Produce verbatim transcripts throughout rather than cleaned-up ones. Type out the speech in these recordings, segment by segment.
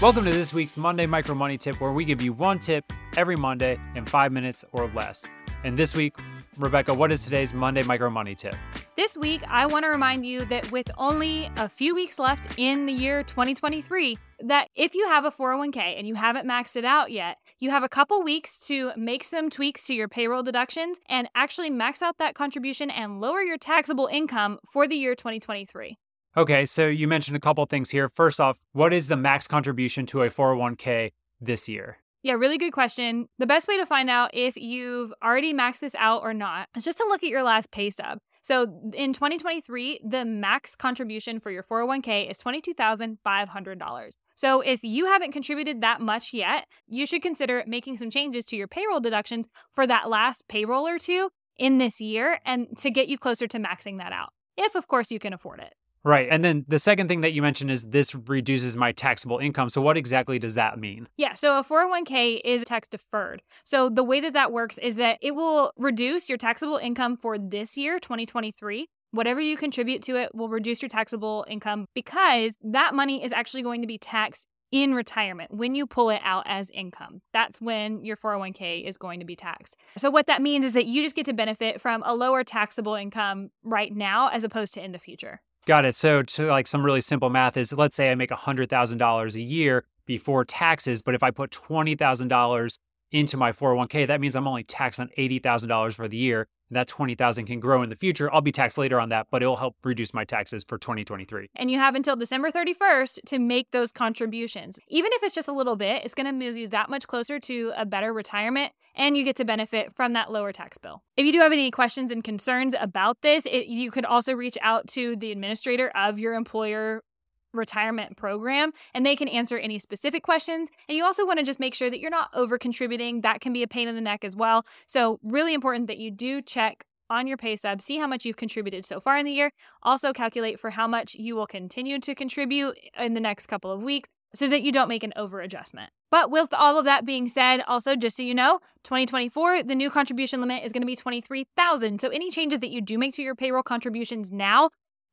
Welcome to this week's Monday Micro Money Tip, where we give you one tip every Monday in five minutes or less. And this week, Rebecca, what is today's Monday Micro Money Tip? This week, I want to remind you that with only a few weeks left in the year twenty twenty-three, that if you have a four oh one k and you haven't maxed it out yet, you have a couple weeks to make some tweaks to your payroll deductions and actually max out that contribution and lower your taxable income for the year twenty twenty-three. Okay, so you mentioned a couple things here. First off, what is the max contribution to a four oh one k this year? Yeah, really good question. The best way to find out if you've already maxed this out or not is just to look at your last pay stub. So in twenty twenty-three, the max contribution for your four oh one k is twenty-two thousand five hundred dollars. So if you haven't contributed that much yet, you should consider making some changes to your payroll deductions for that last payroll or two in this year and to get you closer to maxing that out, if of course you can afford it. Right. And then the second thing that you mentioned is this reduces my taxable income. So what exactly does that mean? Yeah. So a four oh one k is tax deferred. So the way that that works is that it will reduce your taxable income for this year, twenty twenty-three. Whatever you contribute to it will reduce your taxable income because that money is actually going to be taxed in retirement when you pull it out as income. That's when your four oh one k is going to be taxed. So what that means is that you just get to benefit from a lower taxable income right now as opposed to in the future. Got it. So to like some really simple math is, let's say I make one hundred thousand dollars a year before taxes, but if I put twenty thousand dollars into my four oh one k, that means I'm only taxed on eighty thousand dollars for the year. That twenty thousand dollars can grow in the future. I'll be taxed later on that, but it'll help reduce my taxes for twenty twenty-three. And you have until December thirty-first to make those contributions. Even if it's just a little bit, it's going to move you that much closer to a better retirement, and you get to benefit from that lower tax bill. If you do have any questions and concerns about this, it, you could also reach out to the administrator of your employer retirement program, and they can answer any specific questions. And you also want to just make sure that you're not over contributing. That can be a pain in the neck as well. So really important that you do check on your pay stub, see how much you've contributed so far in the year. Also calculate for how much you will continue to contribute in the next couple of weeks so that you don't make an over adjustment. But with all of that being said, also, just so you know, twenty twenty-four, the new contribution limit is going to be twenty-three thousand dollars. So any changes that you do make to your payroll contributions now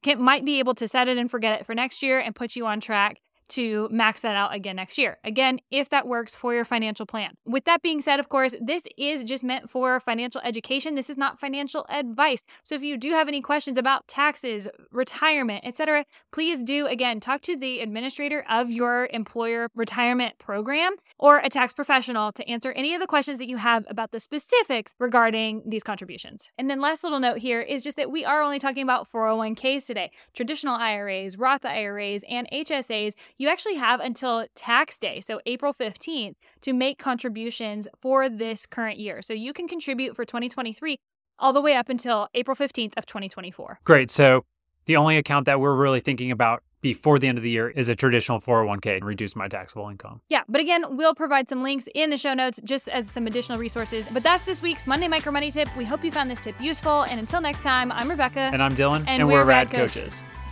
It might be able to set it and forget it for next year and put you on track to max that out again next year. Again, if that works for your financial plan. With that being said, of course, this is just meant for financial education. This is not financial advice. So if you do have any questions about taxes, retirement, et cetera, please do, again, talk to the administrator of your employer retirement program or a tax professional to answer any of the questions that you have about the specifics regarding these contributions. And then last little note here is just that we are only talking about four oh one k's today. Traditional I R As, Roth I R As, and H S As, you actually have until tax day, so April fifteenth, to make contributions for this current year. So you can contribute for twenty twenty-three all the way up until April fifteenth of twenty twenty-four. Great. So the only account that we're really thinking about before the end of the year is a traditional four oh one k and reduce my taxable income. Yeah. But again, we'll provide some links in the show notes just as some additional resources. But that's this week's Monday Micro Money Tip. We hope you found this tip useful. And until next time, I'm Rebecca. And I'm Dylan. And, and we're, we're Rad Coaches. Coaches.